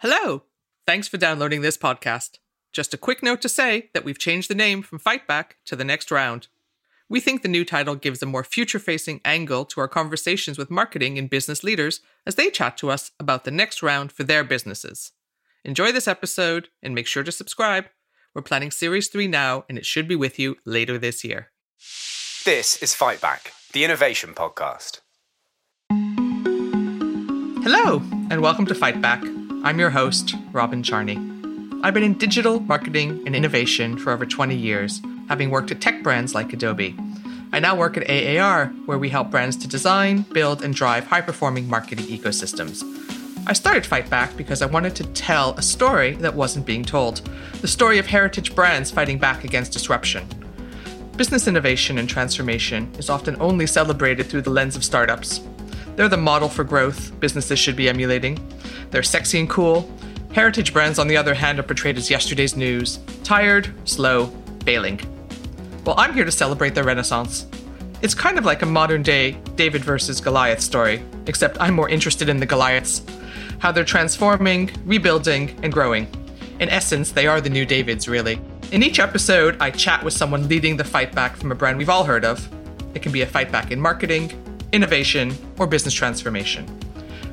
Hello! Thanks for downloading this podcast. Just a quick note to say that we've changed the name from Fight Back to The Next Round. We think the new title gives a more future-facing angle to our conversations with marketing and business leaders as they chat to us about the next round for their businesses. Enjoy this episode and make sure to subscribe. We're planning Series 3 now, and it should be with you later this year. This is Fight Back, the innovation podcast. Hello, and welcome to Fight Back. I'm your host, Robin Charney. I've been in digital marketing and innovation for over 20 years, having worked at tech brands like Adobe. I now work at AAR, where we help brands to design, build, and drive high-performing marketing ecosystems. I started Fight Back because I wanted to tell a story that wasn't being told, the story of heritage brands fighting back against disruption. Business innovation and transformation is often only celebrated through the lens of startups. They're the model for growth businesses should be emulating. They're sexy and cool. Heritage brands, on the other hand, are portrayed as yesterday's news, tired, slow, failing. Well, I'm here to celebrate their renaissance. It's kind of like a modern-day David versus Goliath story, except I'm more interested in the Goliaths, how they're transforming, rebuilding, and growing. In essence, they are the new Davids, really. In each episode, I chat with someone leading the fight back from a brand we've all heard of. It can be a fight back in marketing, innovation, or business transformation.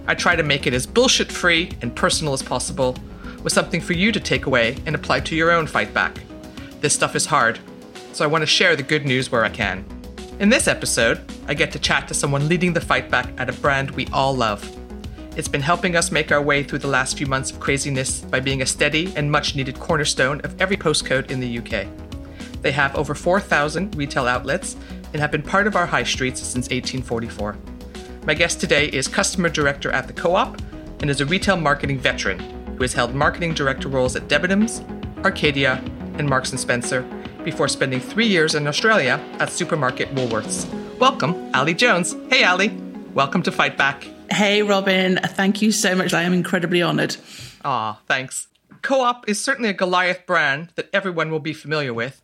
I try to make it as bullshit-free and personal as possible, with something for you to take away and apply to your own fight back. This stuff is hard, so I want to share the good news where I can. In this episode, I get to chat to someone leading the fight back at a brand we all love. It's been helping us make our way through the last few months of craziness by being a steady and much-needed cornerstone of every postcode in the UK. They have over 4,000 retail outlets and have been part of our high streets since 1844. My guest today is Customer Director at the Co-op and is a retail marketing veteran who has held marketing director roles at Debenhams, Arcadia, and Marks & Spencer before spending 3 years in Australia at supermarket Woolworths. Welcome, Ali Jones. Hey, Ali. Welcome to Fight Back. Hey, Robin. Thank you so much. I am incredibly honoured. Aw, thanks. Co-op is certainly a Goliath brand that everyone will be familiar with.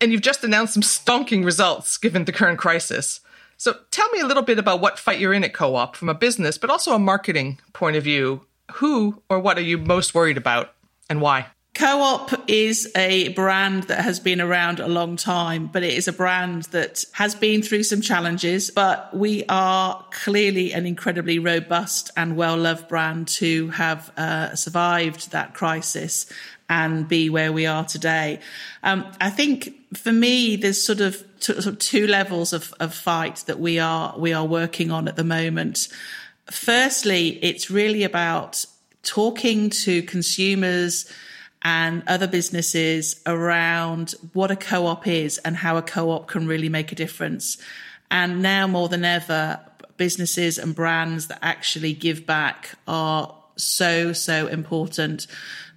And you've just announced some stonking results given the current crisis. So tell me a little bit about what fight you're in at Co-op from a business, but also a marketing point of view. Who or what are you most worried about and why? Co-op is a brand that has been around a long time, but it is a brand that has been through some challenges, but we are clearly an incredibly robust and well-loved brand to have survived that crisis and be where we are today. I think for me, there's sort of two levels of fight that we are working on at the moment. Firstly, it's really about talking to consumers and other businesses around what a co-op is and how a co-op can really make a difference. And now more than ever, businesses and brands that actually give back are so, so important,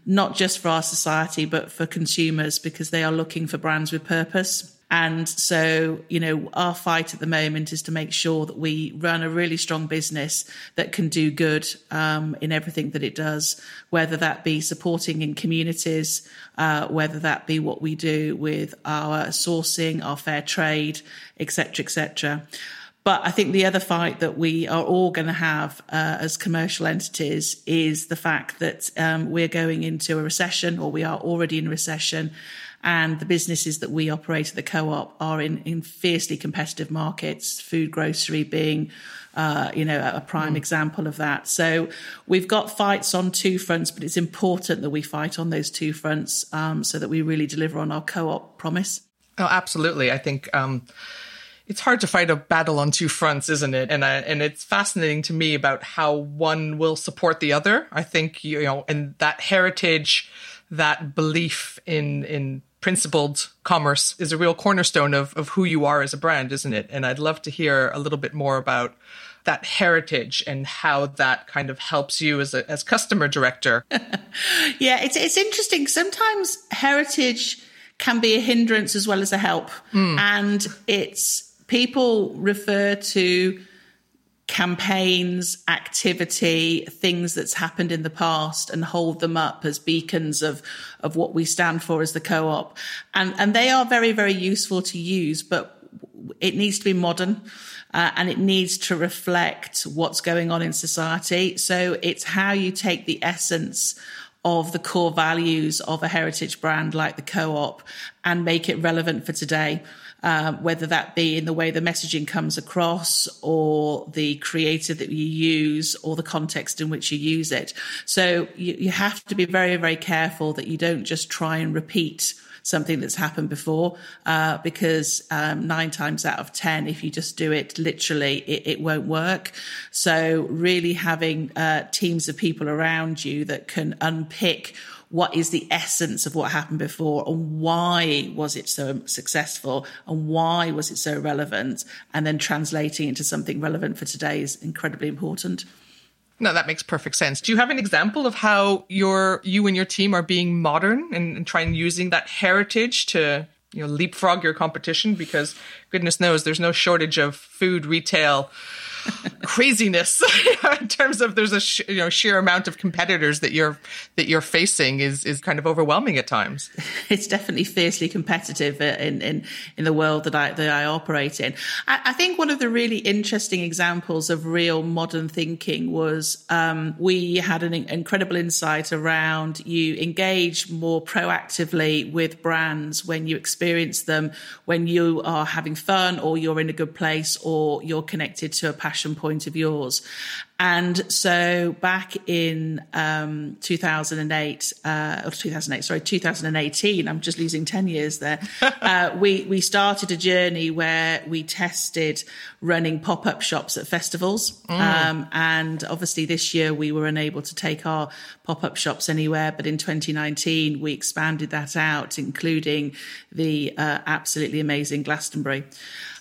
not just for our society, but for consumers, because they are looking for brands with purpose. And so, you know, our fight at the moment is to make sure that we run a really strong business that can do good in everything that it does, whether that be supporting in communities, whether that be what we do with our sourcing, our fair trade, et cetera, et cetera. But I think the other fight that we are all going to have as commercial entities is the fact that we're going into a recession, or we are already in recession, and the businesses that we operate at the Co-op are in fiercely competitive markets, food, grocery being a prime example of that. So we've got fights on two fronts, but it's important that we fight on those two fronts so that we really deliver on our co-op promise. Oh, absolutely. I think it's hard to fight a battle on two fronts, isn't it? And it's fascinating to me about how one will support the other. I think, you know, and that heritage, that belief in principled commerce is a real cornerstone of who you are as a brand, isn't it? And I'd love to hear a little bit more about that heritage and how that kind of helps you as customer director. Yeah, it's interesting. Sometimes heritage can be a hindrance as well as a help. And it's people refer to campaigns, activity, things that's happened in the past and hold them up as beacons of what we stand for as the co-op. And they are very, very useful to use, but it needs to be modern. and it needs to reflect what's going on in society. So it's how you take the essence of the core values of a heritage brand like the Co-op and make it relevant for today, whether that be in the way the messaging comes across or the creative that you use or the context in which you use it. So you have to be very, very careful that you don't just try and repeat something that's happened before, because 9 times out of 10, if you just do it literally, it won't work. So really having teams of people around you that can unpick what is the essence of what happened before and why was it so successful and why was it so relevant, and then translating into something relevant for today is incredibly important. No, that makes perfect sense. Do you have an example of how you and your team are being modern and trying using that heritage to, you know, leapfrog your competition? Because goodness knows there's no shortage of food retail craziness in terms of there's a sheer amount of competitors that you're facing is kind of overwhelming at times. It's definitely fiercely competitive in the world that I operate in. I think one of the really interesting examples of real modern thinking was we had an incredible insight around you engage more proactively with brands when you experience them, when you are having fun or you're in a good place or you're connected to a passion point of yours. And so back in 2018, I'm just losing 10 years there, we started a journey where we tested running pop-up shops at festivals. And obviously this year we were unable to take our pop-up shops anywhere. But in 2019, we expanded that out, including the absolutely amazing Glastonbury.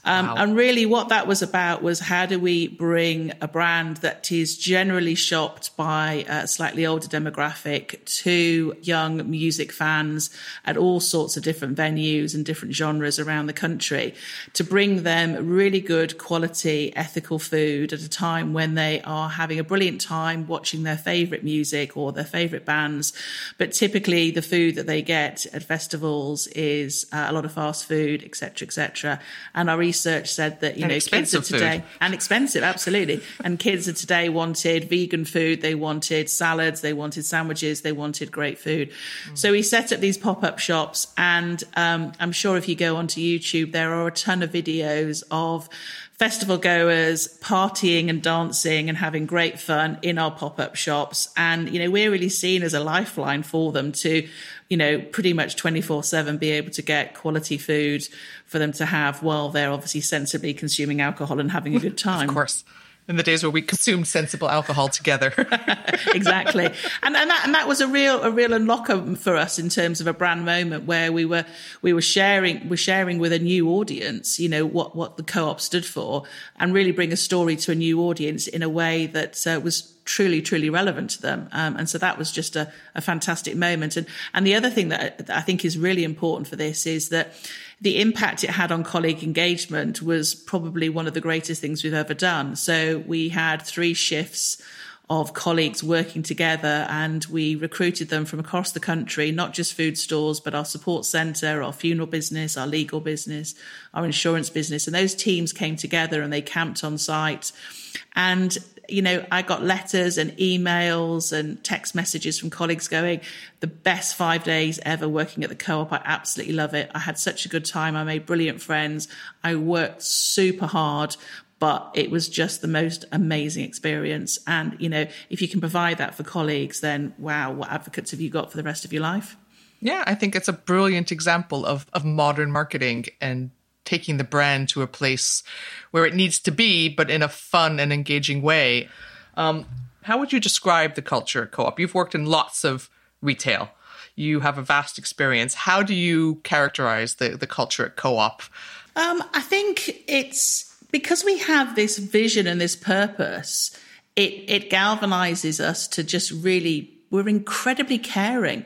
Wow. And really what that was about was how do we bring a brand that is generally shopped by a slightly older demographic to young music fans at all sorts of different venues and different genres around the country, to bring them really good quality, ethical food at a time when they are having a brilliant time watching their favourite music or their favourite bands. But typically the food that they get at festivals is a lot of fast food, etc., etc. And our research said that, you know, kids of today, and expensive, absolutely. And kids of today wanted vegan food, they wanted salads, they wanted sandwiches, they wanted great food. So we set up these pop-up shops, and I'm sure if you go onto YouTube, there are a ton of videos of festival goers partying and dancing and having great fun in our pop-up shops. And, you know, we're really seen as a lifeline for them to, you know, pretty much 24/7 be able to get quality food for them to have while they're obviously sensibly consuming alcohol and having a good time. Of course. In the days where we consumed sensible alcohol together. Exactly. And that was a real unlocker for us in terms of a brand moment where we were sharing with a new audience, you know, what the Co-op stood for, and really bring a story to a new audience in a way that was truly, truly relevant to them. And so that was just a fantastic moment. And the other thing that I think is really important for this is that the impact it had on colleague engagement was probably one of the greatest things we've ever done. So we had 3 shifts of colleagues working together, and we recruited them from across the country, not just food stores, but our support centre, our funeral business, our legal business, our insurance business. And those teams came together and they camped on site. And you know, I got letters and emails and text messages from colleagues going, the best 5 days ever working at the Co-op. I absolutely love it. I had such a good time. I made brilliant friends. I worked super hard, but it was just the most amazing experience. And, you know, if you can provide that for colleagues, then wow, what advocates have you got for the rest of your life? Yeah, I think it's a brilliant example of modern marketing and taking the brand to a place where it needs to be, but in a fun and engaging way. How would you describe the culture at Co-op? You've worked in lots of retail. You have a vast experience. How do you characterize the culture at Co-op? I think it's because we have this vision and this purpose, it galvanizes us to just really, we're incredibly caring.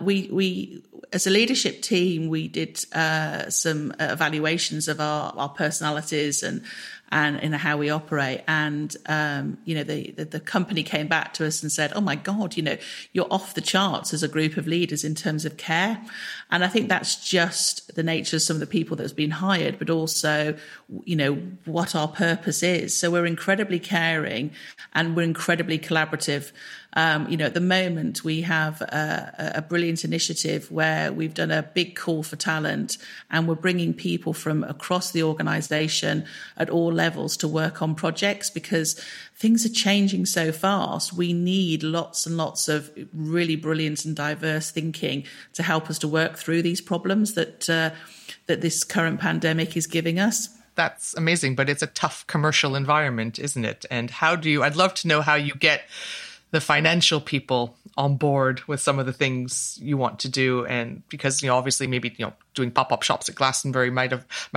We as a leadership team, we did some evaluations of our personalities and and in how we operate. And, you know, the company came back to us and said, oh my God, you know, you're off the charts as a group of leaders in terms of care. And I think that's just the nature of some of the people that's been hired, but also, you know, what our purpose is. So we're incredibly caring and we're incredibly collaborative. You know, at the moment we have a brilliant initiative where we've done a big call for talent, and we're bringing people from across the organisation at all levels to work on projects, because things are changing so fast. We need lots and lots of really brilliant and diverse thinking to help us to work through these problems that that this current pandemic is giving us. That's amazing, but it's a tough commercial environment, isn't it? And how do you? I'd love to know how you get the financial people on board with some of the things you want to do. And because, you know, obviously maybe, you know, doing pop-up shops at Glastonbury might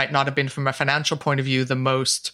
not have been, from a financial point of view, the most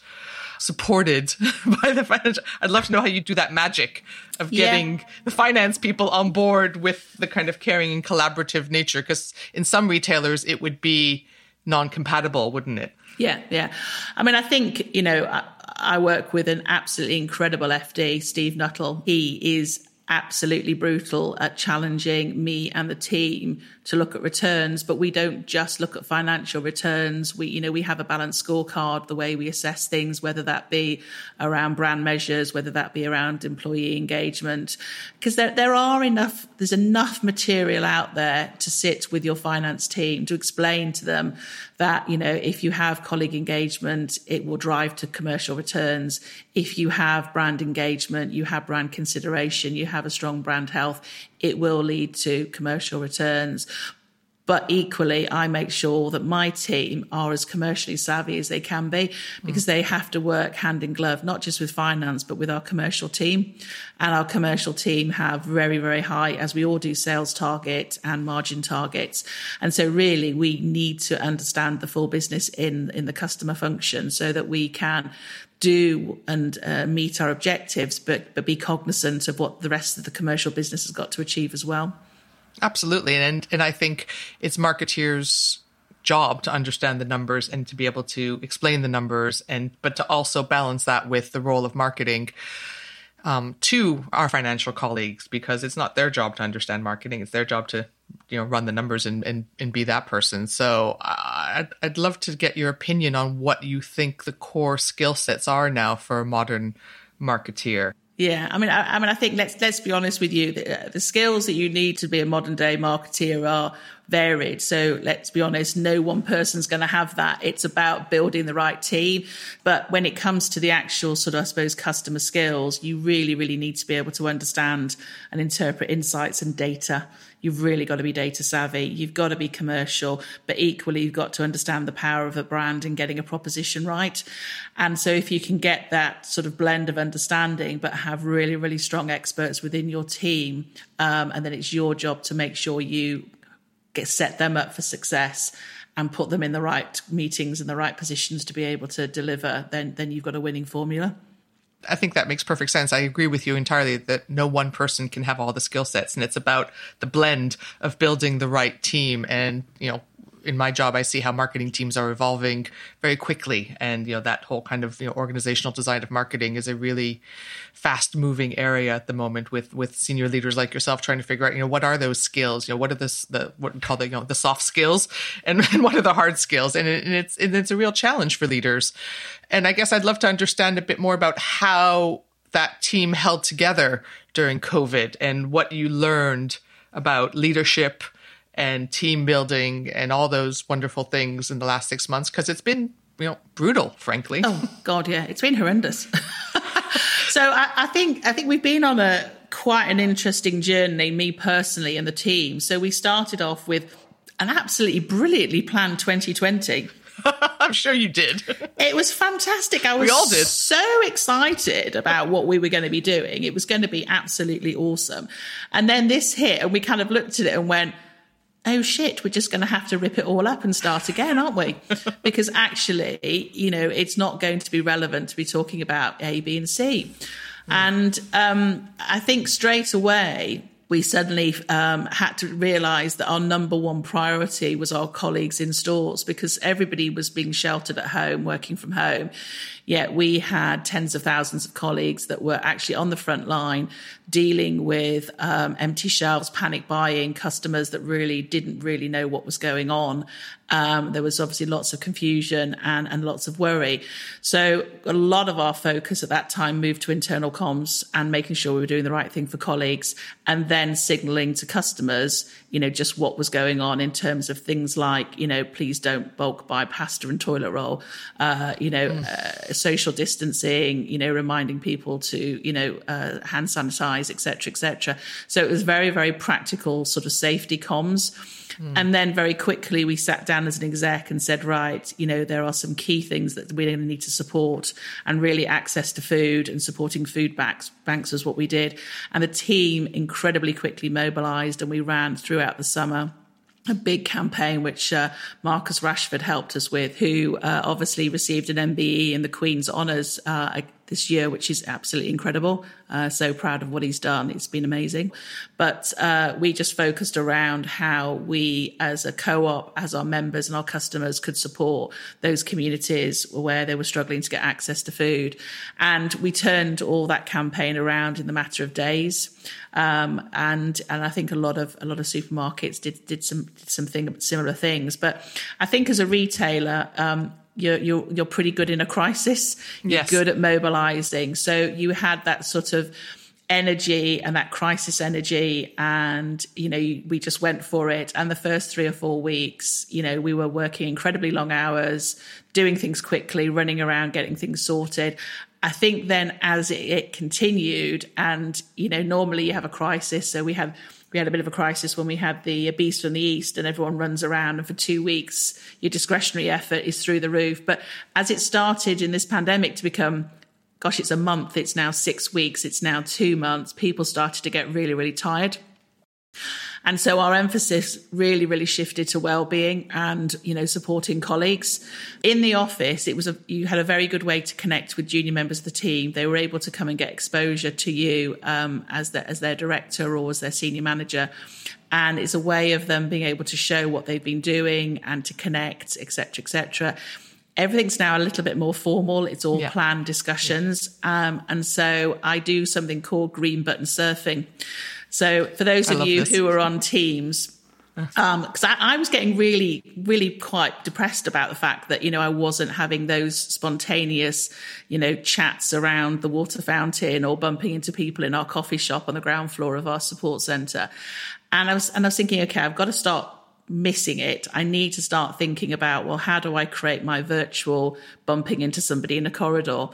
supported by the financial. I'd love to know how you do that magic of getting the finance people on board with the kind of caring and collaborative nature, because in some retailers it would be non-compatible, wouldn't it? Yeah. I mean, I think, you know, I work with an absolutely incredible FD, Steve Nuttall. He is absolutely brutal at challenging me and the team to look at returns, but we don't just look at financial returns. We, you know, we have a balanced scorecard, the way we assess things, whether that be around brand measures, whether that be around employee engagement, because there's enough material out there to sit with your finance team to explain to them that, you know, if you have colleague engagement, it will drive to commercial returns. If you have brand engagement, you have brand consideration, you have a strong brand health, it will lead to commercial returns. But equally, I make sure that my team are as commercially savvy as they can be, because they have to work hand in glove, not just with finance, but with our commercial team. And our commercial team have very, very high, as we all do, sales target and margin targets. And so really, we need to understand the full business in the customer function so that we can do and meet our objectives, but be cognizant of what the rest of the commercial business has got to achieve as well. Absolutely. And I think it's marketeers' job to understand the numbers and to be able to explain the numbers, but to also balance that with the role of marketing to our financial colleagues, because it's not their job to understand marketing. It's their job to, you know, run the numbers and be that person. So I'd love to get your opinion on what you think the core skill sets are now for a modern marketeer. Yeah, I mean, I think let's be honest with you. The skills that you need to be a modern day marketeer are varied. So let's be honest, no one person's going to have that. It's about building the right team. But when it comes to the actual sort of, I suppose, customer skills, you really, really need to be able to understand and interpret insights and data. You've really got to be data savvy. You've got to be commercial, but equally you've got to understand the power of a brand and getting a proposition right. And so if you can get that sort of blend of understanding, but have really, really strong experts within your team, and then it's your job to make sure you set them up for success and put them in the right meetings and the right positions to be able to deliver, then you've got a winning formula. I think that makes perfect sense. I agree with you entirely that no one person can have all the skill sets, and it's about the blend of building the right team. And, you know, in my job, I see how marketing teams are evolving very quickly. And, you know, that whole kind of, you know, organizational design of marketing is a really fast moving area at the moment, with senior leaders like yourself trying to figure out, you know, what are those skills? You know, what are what we call the, you know, the soft skills, and what are the hard skills? And it's a real challenge for leaders. And I guess I'd love to understand a bit more about how that team held together during COVID and what you learned about leadership and team building and all those wonderful things in the last 6 months, because it's been, you know, brutal, frankly. Oh, God, yeah. It's been horrendous. So I think we've been on quite an interesting journey, me personally and the team. So we started off with an absolutely brilliantly planned 2020. I'm sure you did. It was fantastic. We all did. So excited about what we were going to be doing. It was going to be absolutely awesome. And then this hit, and we kind of looked at it and went, oh shit, we're just going to have to rip it all up and start again, aren't we? Because actually, you know, it's not going to be relevant to be talking about A, B and C. And I think straight away, we suddenly had to realise that our number one priority was our colleagues in stores, because everybody was being sheltered at home, working from home. Yet we had tens of thousands of colleagues that were actually on the front line dealing with empty shelves, panic buying, customers that really didn't really know what was going on. There was obviously lots of confusion and lots of worry. So a lot of our focus at that time moved to internal comms and making sure we were doing the right thing for colleagues, and then signalling to customers, you know, just what was going on in terms of things like, you know, please don't bulk buy pasta and toilet roll, social distancing, you know, reminding people to, you know, hand sanitize, et cetera, et cetera. So it was very, very practical sort of safety comms. And then very quickly we sat down as an exec and said, right, you know, there are some key things that we're going to need to support, and really access to food and supporting food banks was what we did. And the team incredibly quickly mobilised, and we ran throughout the summer a big campaign, which Marcus Rashford helped us with, who obviously received an MBE in the Queen's Honours this year, which is absolutely incredible. So proud of what he's done. It's been amazing. But we just focused around how we, as a co-op, as our members and our customers, could support those communities where they were struggling to get access to food. And we turned all that campaign around in the matter of days. And I think a lot of supermarkets did some similar things. But I think as a retailer, you're pretty good in a crisis. Yes. You're good at mobilizing. So you had that sort of energy and that crisis energy, and, you know, we just went for it. And the first 3 or 4 weeks, you know, we were working incredibly long hours, doing things quickly, running around, getting things sorted. I think then as it continued, and, you know, normally you have a crisis. So we had a bit of a crisis when we had the Beast from the East, and everyone runs around, and for 2 weeks your discretionary effort is through the roof. But as it started in this pandemic to become, gosh, it's a month, it's now 6 weeks, it's now 2 months, people started to get really, really tired. And so our emphasis really, really shifted to well-being and, you know, supporting colleagues. In the office, you had a very good way to connect with junior members of the team. They were able to come and get exposure to you as their director or as their senior manager. And it's a way of them being able to show what they've been doing and to connect, et cetera, et cetera. Everything's now a little bit more formal. It's all planned discussions. Yeah. And so I do something called green button surfing. So for those of you who are on Teams, because I was getting really, really quite depressed about the fact that, you know, I wasn't having those spontaneous, you know, chats around the water fountain or bumping into people in our coffee shop on the ground floor of our support centre. And I was thinking, OK, I've got to start missing it. I need to start thinking about, well, how do I create my virtual bumping into somebody in a corridor?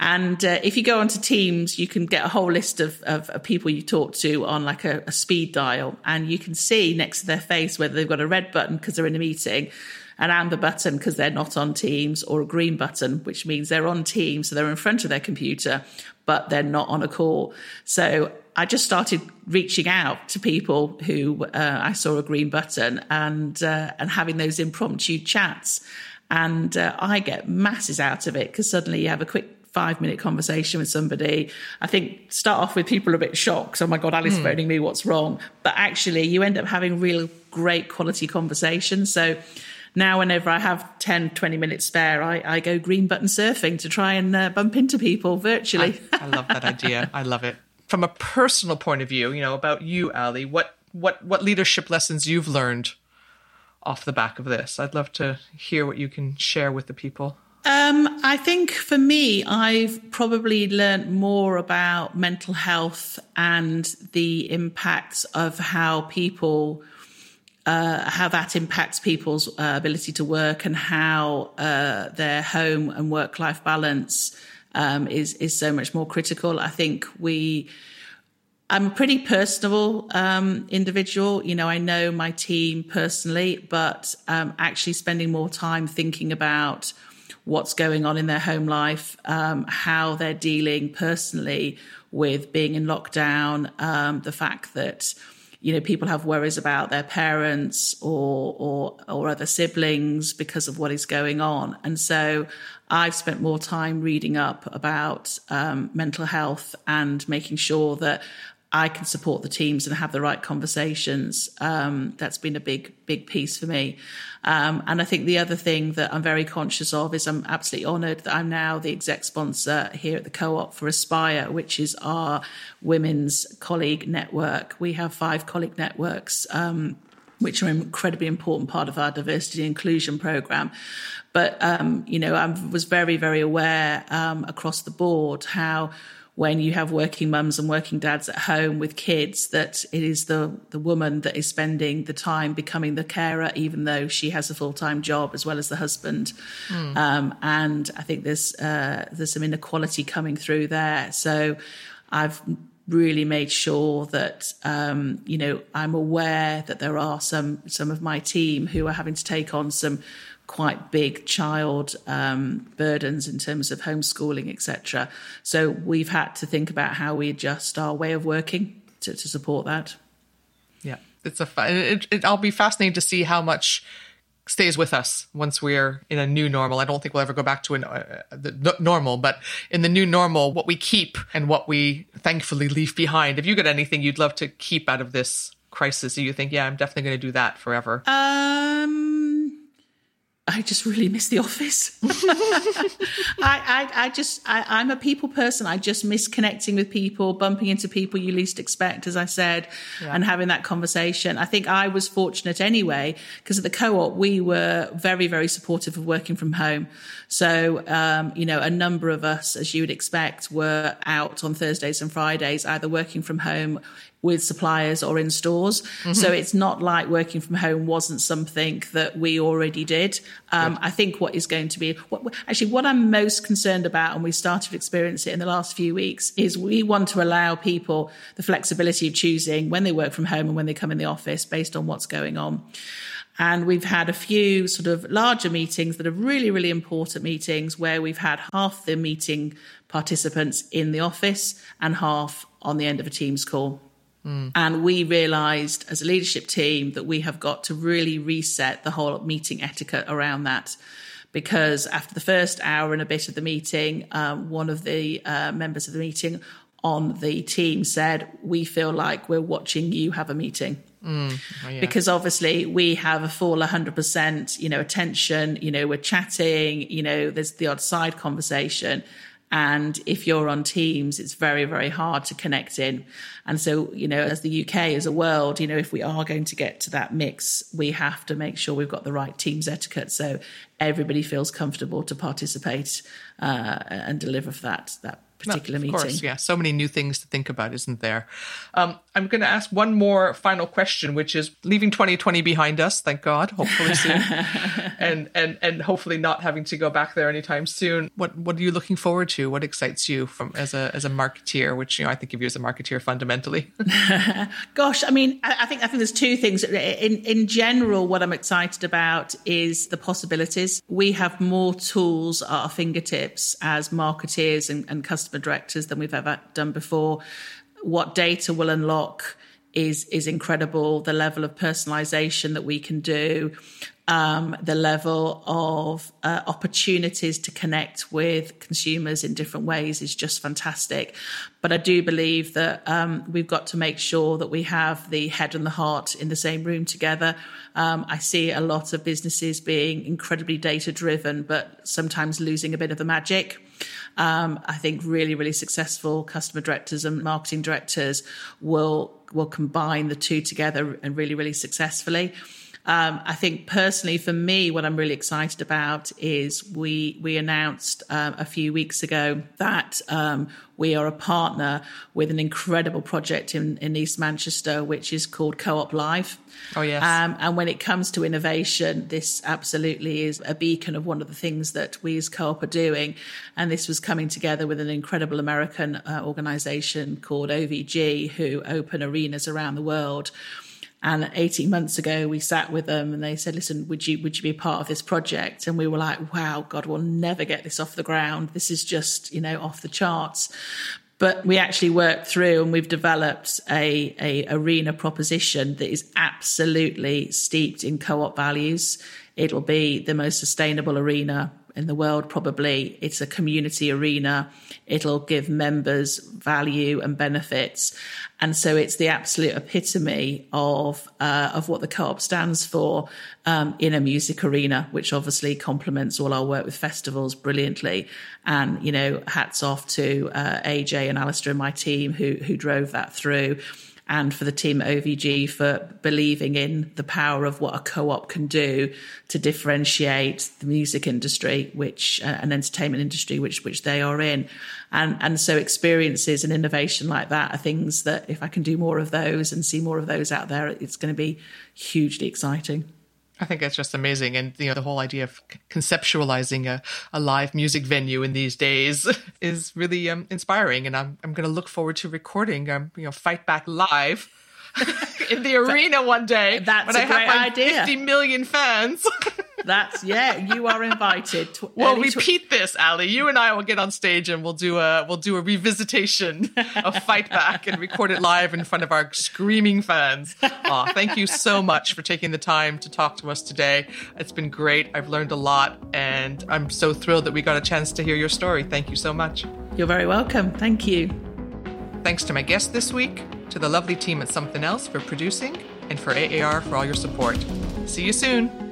And if you go onto Teams, you can get a whole list of people you talk to on like a speed dial, and you can see next to their face whether they've got a red button because they're in a meeting, an amber button because they're not on Teams, or a green button, which means they're on Teams, so they're in front of their computer, but they're not on a call. So I just started reaching out to people who I saw a green button and having those impromptu chats. And I get masses out of it, because suddenly you have a quick 5-minute conversation with somebody. I think start off with people a bit shocked. Oh my God, Ali's phoning me, what's wrong? But actually you end up having real great quality conversations. So now whenever I have 10, 20 minutes spare, I go green button surfing to try and bump into people virtually. I love that idea. I love it. From a personal point of view, you know, about you, Ali, what leadership lessons you've learned off the back of this? I'd love to hear what you can share with the people. I think for me, I've probably learned more about mental health and the impacts of how people, how that impacts people's ability to work, and how their home and work-life balance is so much more critical. I think I'm a pretty personable individual. You know, I know my team personally, but actually spending more time thinking about what's going on in their home life, how they're dealing personally with being in lockdown, the fact that, you know, people have worries about their parents or other siblings because of what is going on. And so I've spent more time reading up about mental health and making sure that I can support the teams and have the right conversations. That's been a big piece for me. And I think the other thing that I'm very conscious of is I'm absolutely honoured that I'm now the exec sponsor here at the Co-op for Aspire, which is our women's colleague network. We have 5 colleague networks, which are an incredibly important part of our diversity and inclusion programme. But, you know, I was very, very aware across the board how when you have working mums and working dads at home with kids, that it is the woman that is spending the time becoming the carer, even though she has a full-time job as well as the husband. Mm. And I think there's some inequality coming through there. So I've really made sure that, you know, I'm aware that there are some of my team who are having to take on some quite big child burdens in terms of homeschooling, etc. So we've had to think about how we adjust our way of working to support that. Yeah, it's I'll be fascinated to see how much stays with us once we're in a new normal. I don't think we'll ever go back to the normal, but in the new normal, what we keep and what we thankfully leave behind. Have you got anything you'd love to keep out of this crisis? Do you think, yeah, I'm definitely going to do that forever? I just really miss the office. I'm a people person. I just miss connecting with people, bumping into people you least expect, as I said, and having that conversation. I think I was fortunate anyway, because at the Co-op, we were very, very supportive of working from home. So, you know, a number of us, as you would expect, were out on Thursdays and Fridays, either working from home with suppliers or in stores. Mm-hmm. So it's not like working from home wasn't something that we already did. I think what is going to be... What I'm most concerned about, and we started to experience it in the last few weeks, is we want to allow people the flexibility of choosing when they work from home and when they come in the office based on what's going on. And we've had a few sort of larger meetings that are really, really important meetings where we've had half the meeting participants in the office and half on the end of a Teams call. Mm. And we realised as a leadership team that we have got to really reset the whole meeting etiquette around that, because after the first hour and a bit of the meeting, one of the members of the meeting on the team said, "We feel like we're watching you have a meeting." Mm. Oh, yeah. Because obviously we have a full 100%, you know, attention, you know, we're chatting, you know, there's the odd side conversation. And if you're on Teams, it's very, very hard to connect in. And so, you know, as the UK, as a world, you know, if we are going to get to that mix, we have to make sure we've got the right Teams etiquette so everybody feels comfortable to participate and deliver for that particular meeting. Of course, yeah. So many new things to think about, isn't there? I'm going to ask one more final question, which is leaving 2020 behind us, thank God, hopefully soon, and hopefully not having to go back there anytime soon. What are you looking forward to? What excites you from as a marketeer, which, you know, I think of you as a marketeer fundamentally? Gosh, I mean, I think there's two things. In general, what I'm excited about is the possibilities. We have more tools at our fingertips as marketeers and customers directors than we've ever done before. What data will unlock is incredible. The level of personalization that we can do, the level of opportunities to connect with consumers in different ways is just fantastic. But I do believe that we've got to make sure that we have the head and the heart in the same room together. I see a lot of businesses being incredibly data driven, but sometimes losing a bit of the magic. I think really, really successful customer directors and marketing directors will combine the two together and really, really successfully. I think personally for me, what I'm really excited about is we announced a few weeks ago that we are a partner with an incredible project in East Manchester, which is called Co-op Live. Oh, yes. And when it comes to innovation, this absolutely is a beacon of one of the things that we as Co-op are doing. And this was coming together with an incredible American organisation called OVG, who open arenas around the world. And 18 months ago, we sat with them and they said, "Listen, would you be a part of this project?" And we were like, wow, God, we'll never get this off the ground. This is just, you know, off the charts. But we actually worked through and we've developed a arena proposition that is absolutely steeped in co-op values. It'll be the most sustainable arena in the world, probably. It's a community arena. It'll give members value and benefits. And so it's the absolute epitome of what the Co-op stands for in a music arena, which obviously complements all our work with festivals brilliantly. And, you know, hats off to AJ and Alistair and my team who drove that through. And for the team at OVG for believing in the power of what a co-op can do to differentiate the music industry, which an entertainment industry which they are in, and so experiences and innovation like that are things that if I can do more of those and see more of those out there, it's going to be hugely exciting. I think that's just amazing. And, you know, the whole idea of conceptualizing a live music venue in these days is really inspiring. And I'm going to look forward to recording, you know, Fight Back Live in the arena one day. That's when a I great have my idea. 50 million fans. That's, yeah, you are invited. We'll repeat this, Ali. You and I will get on stage and we'll do a revisitation of Fight Back and record it live in front of our screaming fans. Oh, thank you so much for taking the time to talk to us today. It's been great. I've learned a lot and I'm so thrilled that we got a chance to hear your story. Thank you so much. You're very welcome. Thank you. Thanks to my guest this week, to the lovely team at Something Else for producing, and for AAR for all your support. See you soon.